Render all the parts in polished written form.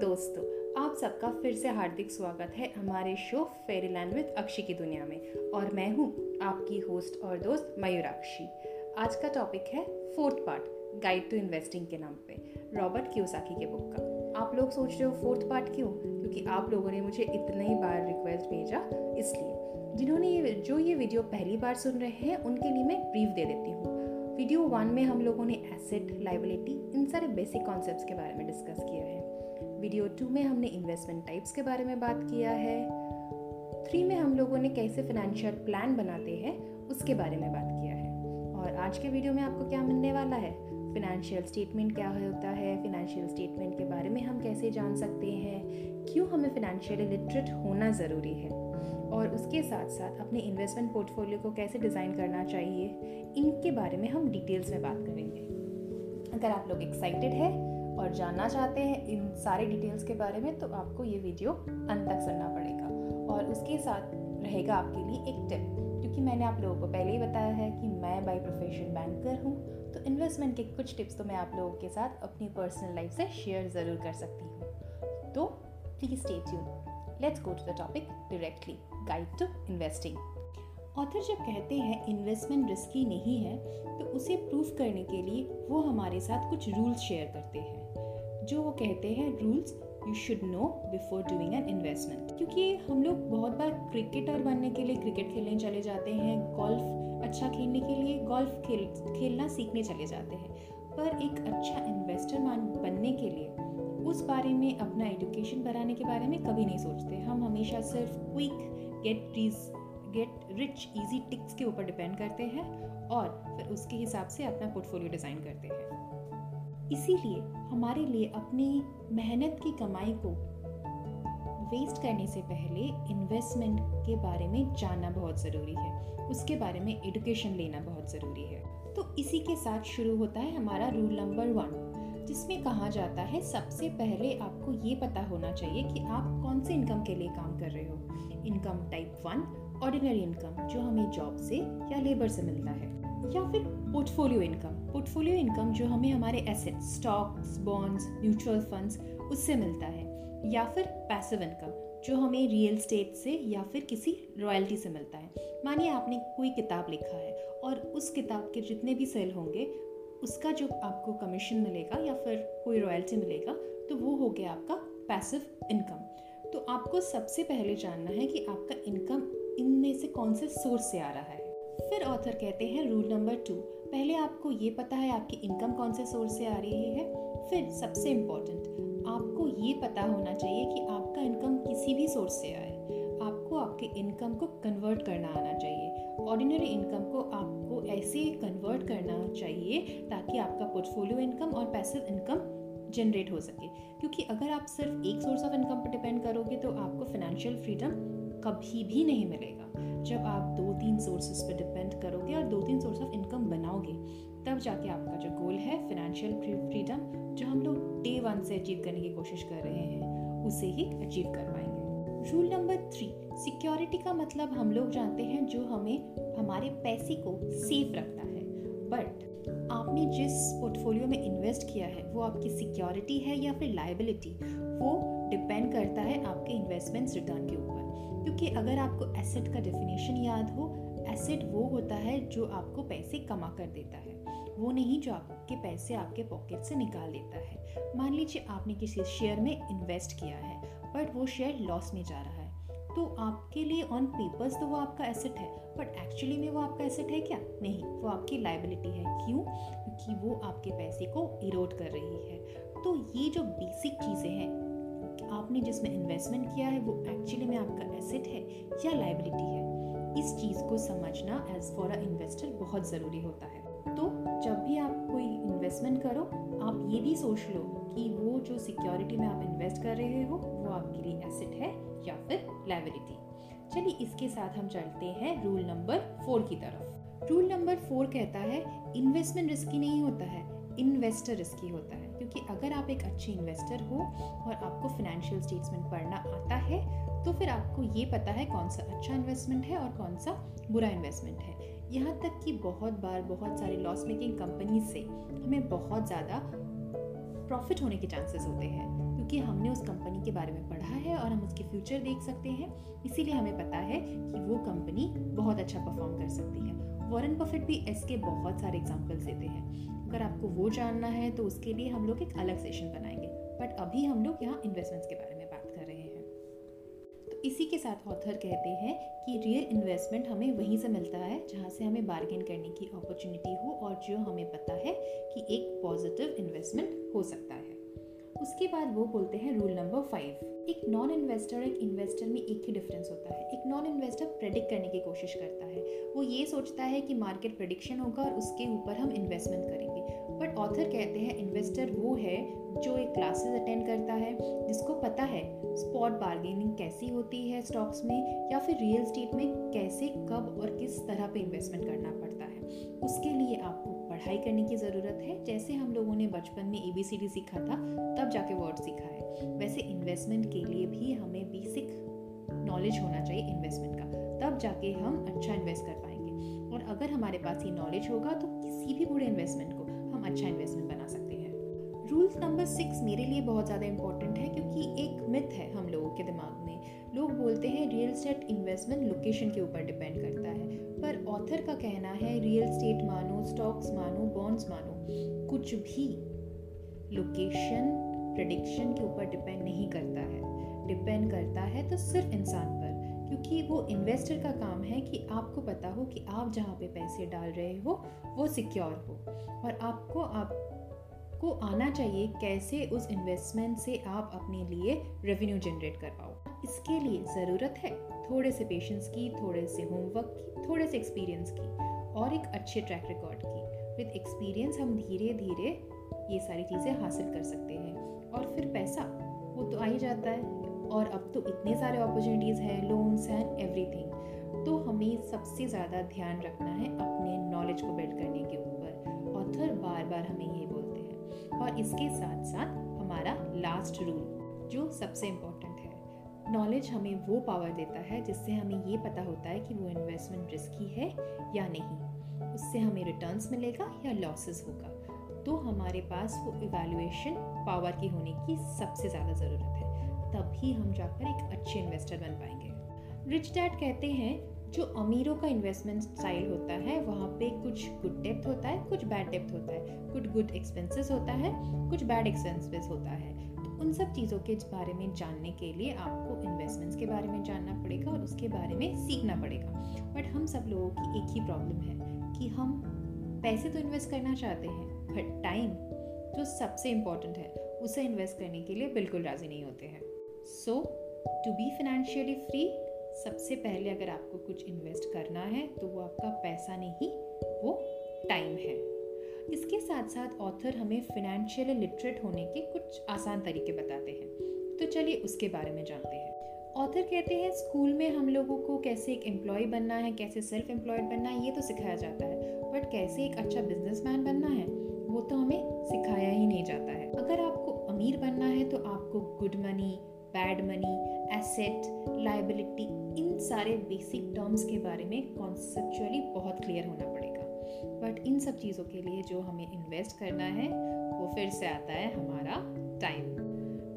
दोस्तों, आप सबका फिर से हार्दिक स्वागत है हमारे शो फेरीलैंड विद अक्षी की दुनिया में, और मैं हूँ आपकी होस्ट और दोस्त मयूराक्षी। आज का टॉपिक है 4th part, guide to investing के नाम पे, रॉबर्ट कियोसाकी के बुक का। आप लोग सोच रहे हो 4th पार्ट क्यों? क्योंकि आप लोगों ने मुझे इतना ही बार रिक्वेस्ट भेजा, इसलिए। जिन्होंने ये वीडियो पहली बार सुन रहे हैं उनके लिए मैं ब्रीफ दे देती हूँ। वीडियो 1 में हम लोगों ने एसेट, लायबिलिटी, इन सारे बेसिक कॉन्सेप्ट्स के बारे में डिस्कस किया है। वीडियो 2 में हमने इन्वेस्टमेंट टाइप्स के बारे में बात किया है। 3 में हम लोगों ने कैसे फाइनेंशियल प्लान बनाते हैं उसके बारे में बात किया है। और आज के वीडियो में आपको क्या मिलने वाला है? फाइनेंशियल स्टेटमेंट क्या होता है, फाइनेंशियल स्टेटमेंट के बारे में हम कैसे जान सकते हैं, क्यों हमें फाइनेंशियली लिटरेट होना ज़रूरी है, और उसके साथ साथ अपने इन्वेस्टमेंट पोर्टफोलियो को कैसे डिज़ाइन करना चाहिए, इनके बारे में हम डिटेल्स में बात करेंगे। अगर आप लोग एक्साइटेड हैं और जानना चाहते हैं इन सारे डिटेल्स के बारे में, तो आपको ये वीडियो अंत तक सुनना पड़ेगा। और उसके साथ रहेगा आपके लिए एक टिप, क्योंकि मैंने आप लोगों को पहले ही बताया है कि मैं बाय प्रोफेशन बैंकर हूँ, तो इन्वेस्टमेंट के कुछ टिप्स तो मैं आप लोगों के साथ अपनी पर्सनल लाइफ से शेयर ज़रूर कर सकती हूँ। तो please stay tune, let's go to the topic directly, guide to investing. Author जब कहते हैं इन्वेस्टमेंट रिस्की नहीं है, तो उसे प्रूफ करने के लिए वो हमारे साथ कुछ रूल्स शेयर करते हैं। जो वो कहते हैं rules you should know before doing an investment, क्योंकि हम लोग बहुत बार क्रिकेटर बनने के लिए क्रिकेट खेलने चले जाते हैं, गोल्फ अच्छा खेलने के लिए गोल्फ खेलना सीखने चले जाते हैं, पर एक अच्छा इन्वेस्टर बनने के लिए उस बारे में अपना एजुकेशन बढ़ाने के बारे में कभी नहीं सोचते। हम हमेशा सिर्फ quick get rich easy tricks के ऊपर डिपेंड करते हैं और फिर उसके हिसाब से अपना पोर्टफोलियो डिज़ाइन करते हैं। इसीलिए हमारे लिए अपनी मेहनत की कमाई को वेस्ट करने से पहले इन्वेस्टमेंट के बारे में जानना बहुत ज़रूरी है, उसके बारे में एजुकेशन लेना बहुत ज़रूरी है। तो इसी के साथ शुरू होता है हमारा रूल नंबर 1, जिसमें कहा जाता है सबसे पहले आपको ये पता होना चाहिए कि आप कौन से इनकम के लिए काम कर रहे हो। इनकम टाइप 1, ऑर्डिनरी इनकम जो हमें जॉब से या लेबर से मिलता है, या फिर पोर्टफोलियो इनकम। पोर्टफोलियो इनकम जो हमें हमारे assets, stocks, bonds, mutual funds उससे मिलता है, या फिर पैसिव इनकम जो हमें रियल एस्टेट से या फिर किसी रॉयल्टी से मिलता है। मानिए आपने कोई किताब लिखा है और उस किताब के जितने भी सेल होंगे उसका जो आपको कमीशन मिलेगा या फिर कोई रॉयल्टी मिलेगा, तो वो हो गया आपका पैसिव इनकम। तो आपको सबसे पहले जानना है कि आपका इनकम इनमें से कौन से सोर्स से आ रहा है। फिर ऑथर कहते हैं रूल नंबर 2, पहले आपको ये पता है आपकी इनकम कौन से सोर्स से आ रही है। फिर सबसे इम्पॉर्टेंट, आपको ये पता होना चाहिए कि आपका इनकम किसी भी सोर्स से आए, आपको आपके इनकम को कन्वर्ट करना आना चाहिए। ऑर्डिनरी इनकम को आपको ऐसे कन्वर्ट करना चाहिए ताकि आपका पोर्टफोलियो इनकम और पैसिव इनकम जनरेट हो सके, क्योंकि अगर आप सिर्फ एक सोर्स ऑफ इनकम पर डिपेंड करोगे तो आपको फाइनेंशियल फ्रीडम कभी भी नहीं मिलेगा। जब आप 2-3 सोर्सेज पर डिपेंड करोगे और 2-3 सोर्स ऑफ इनकम बनाओगे, तब जाके आपका जो गोल है फाइनेंशियल फ्रीडम, जो हम लोग day 1 से अचीव करने की कोशिश कर रहे हैं, उसे ही अचीव कर पाएंगे। रूल नंबर 3, सिक्योरिटी का मतलब हम लोग जानते हैं जो हमें हमारे पैसे को सेफ रखता है, बट आपने जिस पोर्टफोलियो में इन्वेस्ट किया है वो आपकी सिक्योरिटी है या फिर लायबिलिटी, वो डिपेंड करता है आपके इन्वेस्टमेंट्स रिटर्न के ऊपर। क्योंकि अगर आपको एसेट का डेफिनेशन याद हो, एसेट वो होता है जो आपको पैसे कमा कर देता है, वो नहीं जो आपके पैसे आपके पॉकेट से निकाल देता है। मान लीजिए आपने किसी शेयर में इन्वेस्ट किया है बट वो शेयर लॉस में जा रहा है, तो आपके लिए ऑन पेपर्स तो वो आपका एसेट है, बट एक्चुअली में वो आपका एसेट है क्या? नहीं, वो आपकी लायबिलिटी है। क्यों? क्योंकि वो आपके पैसे को इरोड कर रही है। तो ये जो बेसिक चीज़ें हैं, आपने जिसमें इन्वेस्टमेंट किया है वो एक्चुअली में आपका एसेट है या लायबिलिटी है, इस चीज़ को समझना एज फॉर अ इन्वेस्टर बहुत ज़रूरी होता है। तो जब भी आप कोई इन्वेस्टमेंट करो, आप ये भी सोच लो कि वो जो सिक्योरिटी में आप इन्वेस्ट कर रहे हो वो आपके लिए एसेट है या फिर लायबिलिटी। चलिए इसके साथ हम चलते हैं रूल नंबर 4 की तरफ। रूल नंबर 4 कहता है इन्वेस्टमेंट रिस्की नहीं होता है, इन्वेस्टर रिस्की होता है। क्योंकि अगर आप एक अच्छे इन्वेस्टर हो और आपको फाइनेंशियल स्टेटमेंट पढ़ना आता है, तो फिर आपको ये पता है कौन सा अच्छा इन्वेस्टमेंट है और कौन सा बुरा इन्वेस्टमेंट है। यहाँ तक कि बहुत बार बहुत सारे लॉस मेकिंग कंपनीज से हमें बहुत ज़्यादा प्रॉफिट होने के चांसेस होते हैं, क्योंकि हमने उस कंपनी के बारे में पढ़ा है और हम उसके फ्यूचर देख सकते हैं, इसीलिए हमें पता है कि वो कंपनी बहुत अच्छा परफॉर्म कर सकती है। वॉरेन बफेट भी इसके बहुत सारे एग्जाम्पल्स देते हैं, अगर आपको वो जानना है तो उसके लिए हम लोग एक अलग सेशन बनाएंगे, बट अभी हम लोग यहाँ इन्वेस्टमेंट्स के बारे में बात कर रहे हैं। तो इसी के साथ ऑथर कहते हैं कि रियल इन्वेस्टमेंट हमें वहीं से मिलता है जहाँ से हमें बार्गेन करने की अपॉर्चुनिटी हो और जो हमें पता है कि एक पॉजिटिव इन्वेस्टमेंट हो सकता है। उसके बाद वो बोलते हैं रूल नंबर 5, एक नॉन इन्वेस्टर एक इन्वेस्टर में एक ही डिफरेंस होता है। एक नॉन इन्वेस्टर प्रेडिक्ट करने की कोशिश करता है, वो ये सोचता है कि मार्केट प्रेडिक्शन होगा और उसके ऊपर हम इन्वेस्टमेंट करेंगे, बट ऑथर कहते हैं इन्वेस्टर वो है जो एक क्लासेस अटेंड करता है, जिसको पता है स्पॉट बार्गेनिंग कैसी होती है स्टॉक्स में या फिर रियल स्टेट में कैसे कब और किस तरह पे इन्वेस्टमेंट करना पड़ता है। उसके लिए आपको पढ़ाई करने की ज़रूरत है, जैसे हम लोगों ने बचपन में ABCD सीखा था तब जाके वर्ड सीखा है, वैसे इन्वेस्टमेंट के लिए भी हमें बेसिक नॉलेज होना चाहिए इन्वेस्टमेंट का, तब जाके हम अच्छा इन्वेस्ट कर पाएंगे। और अगर हमारे पास ये नॉलेज होगा तो किसी भी बुरे इन्वेस्टमेंट को हम अच्छा इन्वेस्टमेंट बना सकते हैं। रूल नंबर 6 मेरे लिए बहुत ज़्यादा इंपॉर्टेंट है क्योंकि एक मिथ है हम लोगों के दिमाग में, लोग बोलते हैं रियल एस्टेट इन्वेस्टमेंट लोकेशन के ऊपर डिपेंड करता है, पर ऑथर का कहना है रियल एस्टेट मानो, स्टॉक्स मानो, बॉन्ड्स मानो, कुछ भी लोकेशन प्रेडिक्शन के ऊपर डिपेंड नहीं करता है। डिपेंड करता है तो सिर्फ इंसान पर, क्योंकि वो इन्वेस्टर का काम है कि आपको पता हो कि आप जहाँ पे पैसे डाल रहे हो वो सिक्योर हो और आपको आना चाहिए कैसे उस इन्वेस्टमेंट से आप अपने लिए रेवेन्यू जनरेट कर पाओ। इसके लिए ज़रूरत है थोड़े से पेशेंस की, थोड़े से होमवर्क की, थोड़े से एक्सपीरियंस की और एक अच्छे ट्रैक रिकॉर्ड की। विद एक्सपीरियंस हम धीरे धीरे ये सारी चीज़ें हासिल कर सकते हैं और फिर पैसा वो तो आ ही जाता है, और अब तो इतने सारे अपॉर्चुनिटीज़ हैं, लोन्स हैं, एवरीथिंग। तो हमें सबसे ज़्यादा ध्यान रखना है अपने नॉलेज को बिल्ड करने के ऊपर, ऑथर बार बार हमें ये बोलते हैं। और इसके साथ साथ हमारा लास्ट रूल जो सबसे इम्पॉर्टेंट है, नॉलेज हमें वो पावर देता है जिससे हमें ये पता होता है कि वो इन्वेस्टमेंट रिस्की है या नहीं, उससे हमें रिटर्न्स मिलेगा या लॉसेस होगा। तो हमारे पास वो इवैल्यूएशन पावर की होने की सबसे ज़्यादा ज़रूरत है, तभी हम जाकर एक अच्छे इन्वेस्टर बन पाएंगे। रिच डैड कहते हैं जो अमीरों का इन्वेस्टमेंट स्टाइल होता है वहाँ पे कुछ गुड डेप्थ होता है, कुछ बैड डेप्थ होता है, कुछ गुड एक्सपेंसेस होता है, कुछ बैड एक्सपेंसेस होता है। तो उन सब चीज़ों के बारे में जानने के लिए आपको इन्वेस्टमेंट्स के बारे में जानना पड़ेगा और उसके बारे में सीखना पड़ेगा। बट हम सब लोगों की एक ही प्रॉब्लम है कि हम पैसे तो इन्वेस्ट करना चाहते हैं बट टाइम जो सबसे इम्पॉर्टेंट है उसे इन्वेस्ट करने के लिए बिल्कुल राज़ी नहीं होते हैं। So to be financially free, सबसे पहले अगर आपको कुछ इन्वेस्ट करना है तो वो आपका पैसा नहीं, वो टाइम है। इसके साथ साथ ऑथर हमें फिनेंशियली लिटरेट होने के कुछ आसान तरीके बताते हैं, तो चलिए उसके बारे में जानते हैं। ऑथर कहते हैं स्कूल में हम लोगों को कैसे एक एम्प्लॉय बनना है, कैसे सेल्फ एम्प्लॉयड बनना है ये तो सिखाया जाता है, बट कैसे एक अच्छा बिजनेसमैन बनना है वो तो हमें सिखाया ही नहीं जाता है। अगर आपको अमीर बनना है तो आपको good money, bad money, asset, liability, इन सारे बेसिक टर्म्स के बारे में कॉन्सेप्चुअली बहुत क्लियर होना पड़ेगा। बट इन सब चीज़ों के लिए जो हमें इन्वेस्ट करना है वो फिर से आता है हमारा टाइम,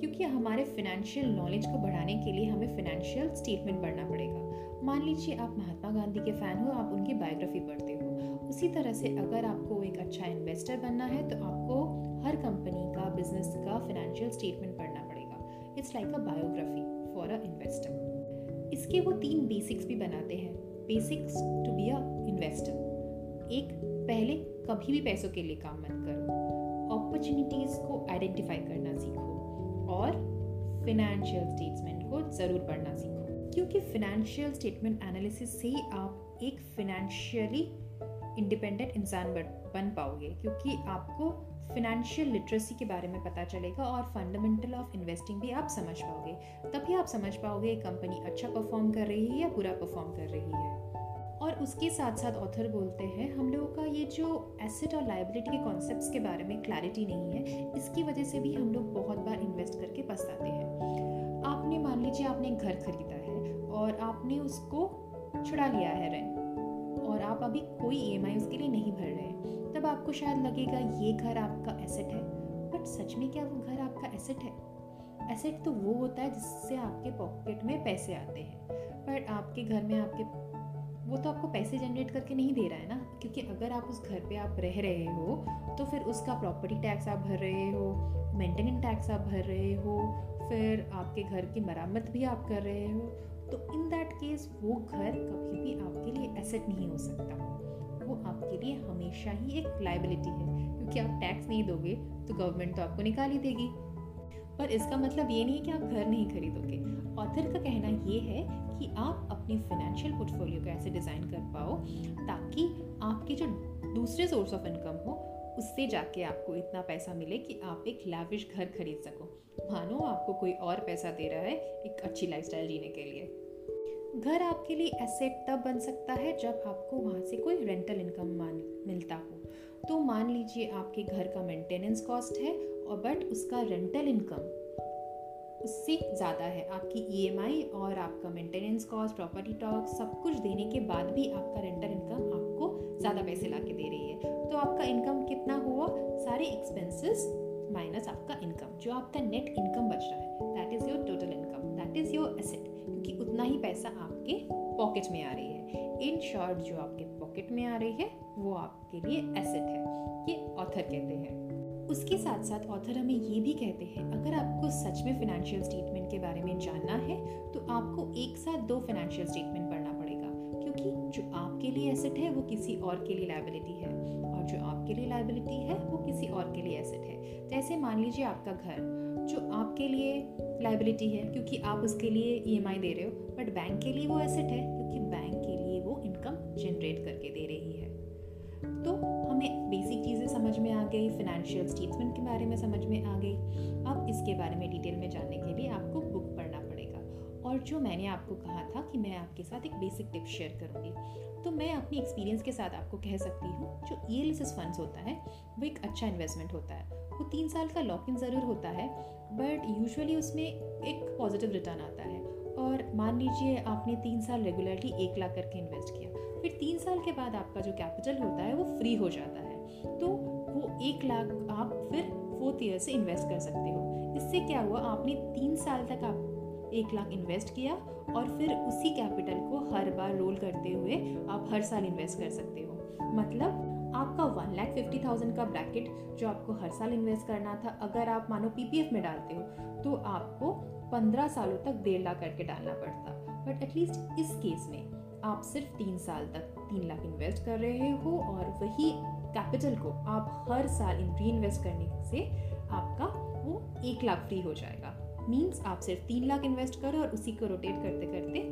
क्योंकि हमारे फिनेंशियल नॉलेज को बढ़ाने के लिए हमें फिनेंशियल स्टेटमेंट पढ़ना पड़ेगा। मान लीजिए आप महात्मा गांधी के फ़ैन हो, आप उनकी बायोग्राफी पढ़ते हो, उसी तरह से अगर आपको एक अच्छा इन्वेस्टर बनना है तो आपको हर कंपनी का, बिजनेस का फिनेंशियल स्टेटमेंट पढ़ना पड़ेगा। It's like a biography for a investor. इसके वो 3 बेसिक्स भी बनाते हैं, basics to be a investor. एक, पहले कभी भी पैसों के लिए काम मत करो, अपॉर्चुनिटीज़ को आइडेंटिफाई करना सीखो और फिनेंशियल स्टेटमेंट को ज़रूर पढ़ना सीखो, क्योंकि फिनेंशियल स्टेटमेंट एनालिसिस से ही आप एक फिनेंशियली इंडिपेंडेंट इंसान बन पाओगे, क्योंकि आपको फिनेंशियल लिटरेसी के बारे में पता चलेगा और फंडामेंटल ऑफ इन्वेस्टिंग भी आप समझ पाओगे। तभी आप समझ पाओगे कंपनी अच्छा परफॉर्म कर रही है या बुरा परफॉर्म कर रही है। और उसके साथ साथ ऑथर बोलते हैं हम लोगों का ये जो एसेट और लायबिलिटी के कॉन्सेप्ट्स के बारे में क्लैरिटी नहीं है, इसकी वजह से भी हम लोग बहुत बार इन्वेस्ट करके पछताते हैं। आपने मान लीजिए आपने एक घर खरीदा है और आपने उसको छुड़ा लिया है रेंट और आप अभी कोई EMI उसके लिए नहीं भर रहे, तब आपको शायद लगेगा ये घर आपका एसेट है, बट सच में क्या वो घर आपका एसेट है? एसेट तो वो होता है जिससे आपके पॉकेट में पैसे आते हैं, पर आपके घर में आपके वो तो आपको पैसे जनरेट करके नहीं दे रहा है ना, क्योंकि अगर आप उस घर पे आप रह रहे हो तो फिर उसका प्रॉपर्टी टैक्स आप भर रहे हो, मेंटेनेंस टैक्स आप भर रहे हो, फिर आपके घर की मरम्मत भी आप कर रहे हो, तो इन दैट केस वो घर कभी भी आपके लिए एसेट नहीं हो सकता, वो आपके लिए हमेशा ही एक लायबिलिटी है, क्योंकि आप टैक्स नहीं दोगे तो गवर्नमेंट तो आपको निकाल ही देगी। पर इसका मतलब ये नहीं कि आप घर नहीं खरीदोगे। ऑथर का कहना ये है कि आप अपने फाइनेंशियल पोर्टफोलियो को ऐसे डिज़ाइन कर पाओ ताकि आपके जो दूसरे सोर्स ऑफ इनकम हो उससे जाके आपको इतना पैसा मिले कि आप एक लाविश घर खरीद सको। मानो आपको कोई और पैसा दे रहा है एक अच्छी लाइफस्टाइल जीने के लिए। घर आपके लिए एसेट तब बन सकता है जब आपको वहाँ से कोई रेंटल इनकम मिलता हो। तो मान लीजिए आपके घर का मेंटेनेंस कॉस्ट है और बट उसका रेंटल इनकम उससे ज़्यादा है, आपकी ईएमआई और आपका मेंटेनेंस कॉस्ट, प्रॉपर्टी टैक्स सब कुछ देने के बाद भी आपका रेंटल इनकम आपको ज़्यादा पैसे ला के दे रही है। तो आपका इनकम कितना हुआ? सारे एक्सपेंसेस माइनस आपका इनकम, जो आपका नेट इनकम बच रहा है, that is your total income, that is your asset, क्योंकि उतना ही पैसा आपके पॉकेट में आ रही है। इन शॉर्ट, जो आपके पॉकेट में आ रही है वो आपके लिए एसेट है, ये ऑथर कहते हैं। उसके साथ साथ ऑथर हमें ये भी कहते हैं अगर आपको सच में फाइनेंशियल स्टेटमेंट के बारे में जानना है तो आपको एक साथ दो फाइनेंशियल स्टेटमेंट पढ़ना पड़ेगा, क्योंकि जो आपके लिए एसेट है वो किसी और के लिए लायबिलिटी है और जो आपके लिए लायबिलिटी है वो किसी और के लिए एसेट है। जैसे मान लीजिए आपका घर जो आपके लिए लायबिलिटी है क्योंकि आप उसके लिए ईएमआई दे रहे हो, बट बैंक के लिए वो एसेट है क्योंकि बैंक के लिए वो इनकम जनरेट करके दे रही है। तो हमें बेसिक चीज़ें समझ में आ गई, फाइनेंशियल स्टेटमेंट के बारे में समझ में आ गई। अब इसके बारे में डिटेल में जानने के लिए आपको बुक पढ़ना पड़ेगा, और जो मैंने आपको कहा था कि मैं आपके साथ एक बेसिक टिप शेयर करूँगी, तो मैं अपनी एक्सपीरियंस के साथ आपको कह सकती हूँ जो ELSS फंड्स होता है वो एक अच्छा इन्वेस्टमेंट होता है। वो 3 साल का लॉक इन ज़रूर होता है, बट यूजुअली उसमें एक पॉजिटिव रिटर्न आता है। और मान लीजिए आपने 3 साल रेगुलरली 1 लाख करके इन्वेस्ट किया, फिर 3 साल के बाद आपका जो कैपिटल होता है वो फ्री हो जाता है, तो वो 1 लाख आप फिर 4th ईयर से इन्वेस्ट कर सकते हो। इससे क्या हुआ, आपने 3 साल तक आप 1 लाख इन्वेस्ट किया और फिर उसी कैपिटल को हर बार रोल करते हुए आप हर साल इन्वेस्ट कर सकते हो। मतलब आपका 1,50,000 का ब्रैकेट जो आपको हर साल इन्वेस्ट करना था, अगर आप मानो PPF में डालते हो तो आपको 15 सालों तक 1.5 लाख करके डालना पड़ता, बट एटलीस्ट इस केस में आप सिर्फ 3 साल तक 3 लाख इन्वेस्ट कर रहे हो और वही कैपिटल को आप हर साल रीइन्वेस्ट करने से आपका वो 1 लाख फ्री हो जाएगा। मीन्स आप सिर्फ 3 लाख इन्वेस्ट करो और उसी को रोटेट करते करते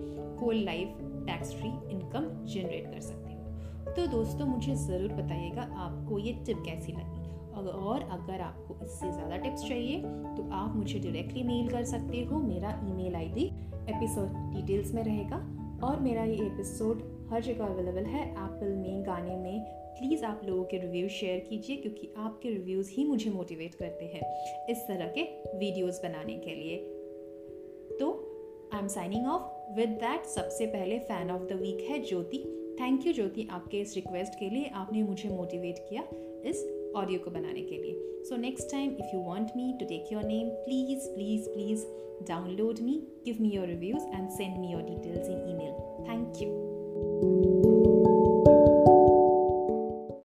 whole life tax free income generate कर सकते हो। तो दोस्तों मुझे ज़रूर बताइएगा आपको ये टिप कैसी लगी, और अगर आपको इससे ज़्यादा टिप्स चाहिए तो आप मुझे डायरेक्टली मेल कर सकते हो। मेरा email ID एपिसोड डिटेल्स में रहेगा, और मेरा ये एपिसोड हर जगह अवेलेबल है, एप्पल में, गाने में। प्लीज़ आप लोगों के रिव्यूज़ शेयर कीजिए, क्योंकि आपके रिव्यूज़ ही मुझे मोटिवेट करते हैं इस तरह के वीडियोस बनाने के लिए। तो I am signing off with that. सबसे पहले फ़ैन ऑफ द वीक है ज्योति। थैंक यू ज्योति आपके इस रिक्वेस्ट के लिए, आपने मुझे मोटिवेट किया इस ऑडियो को बनाने के लिए। So next time if you want me to take your name, please please please download me, give me your reviews and send me your details in email. Thank you.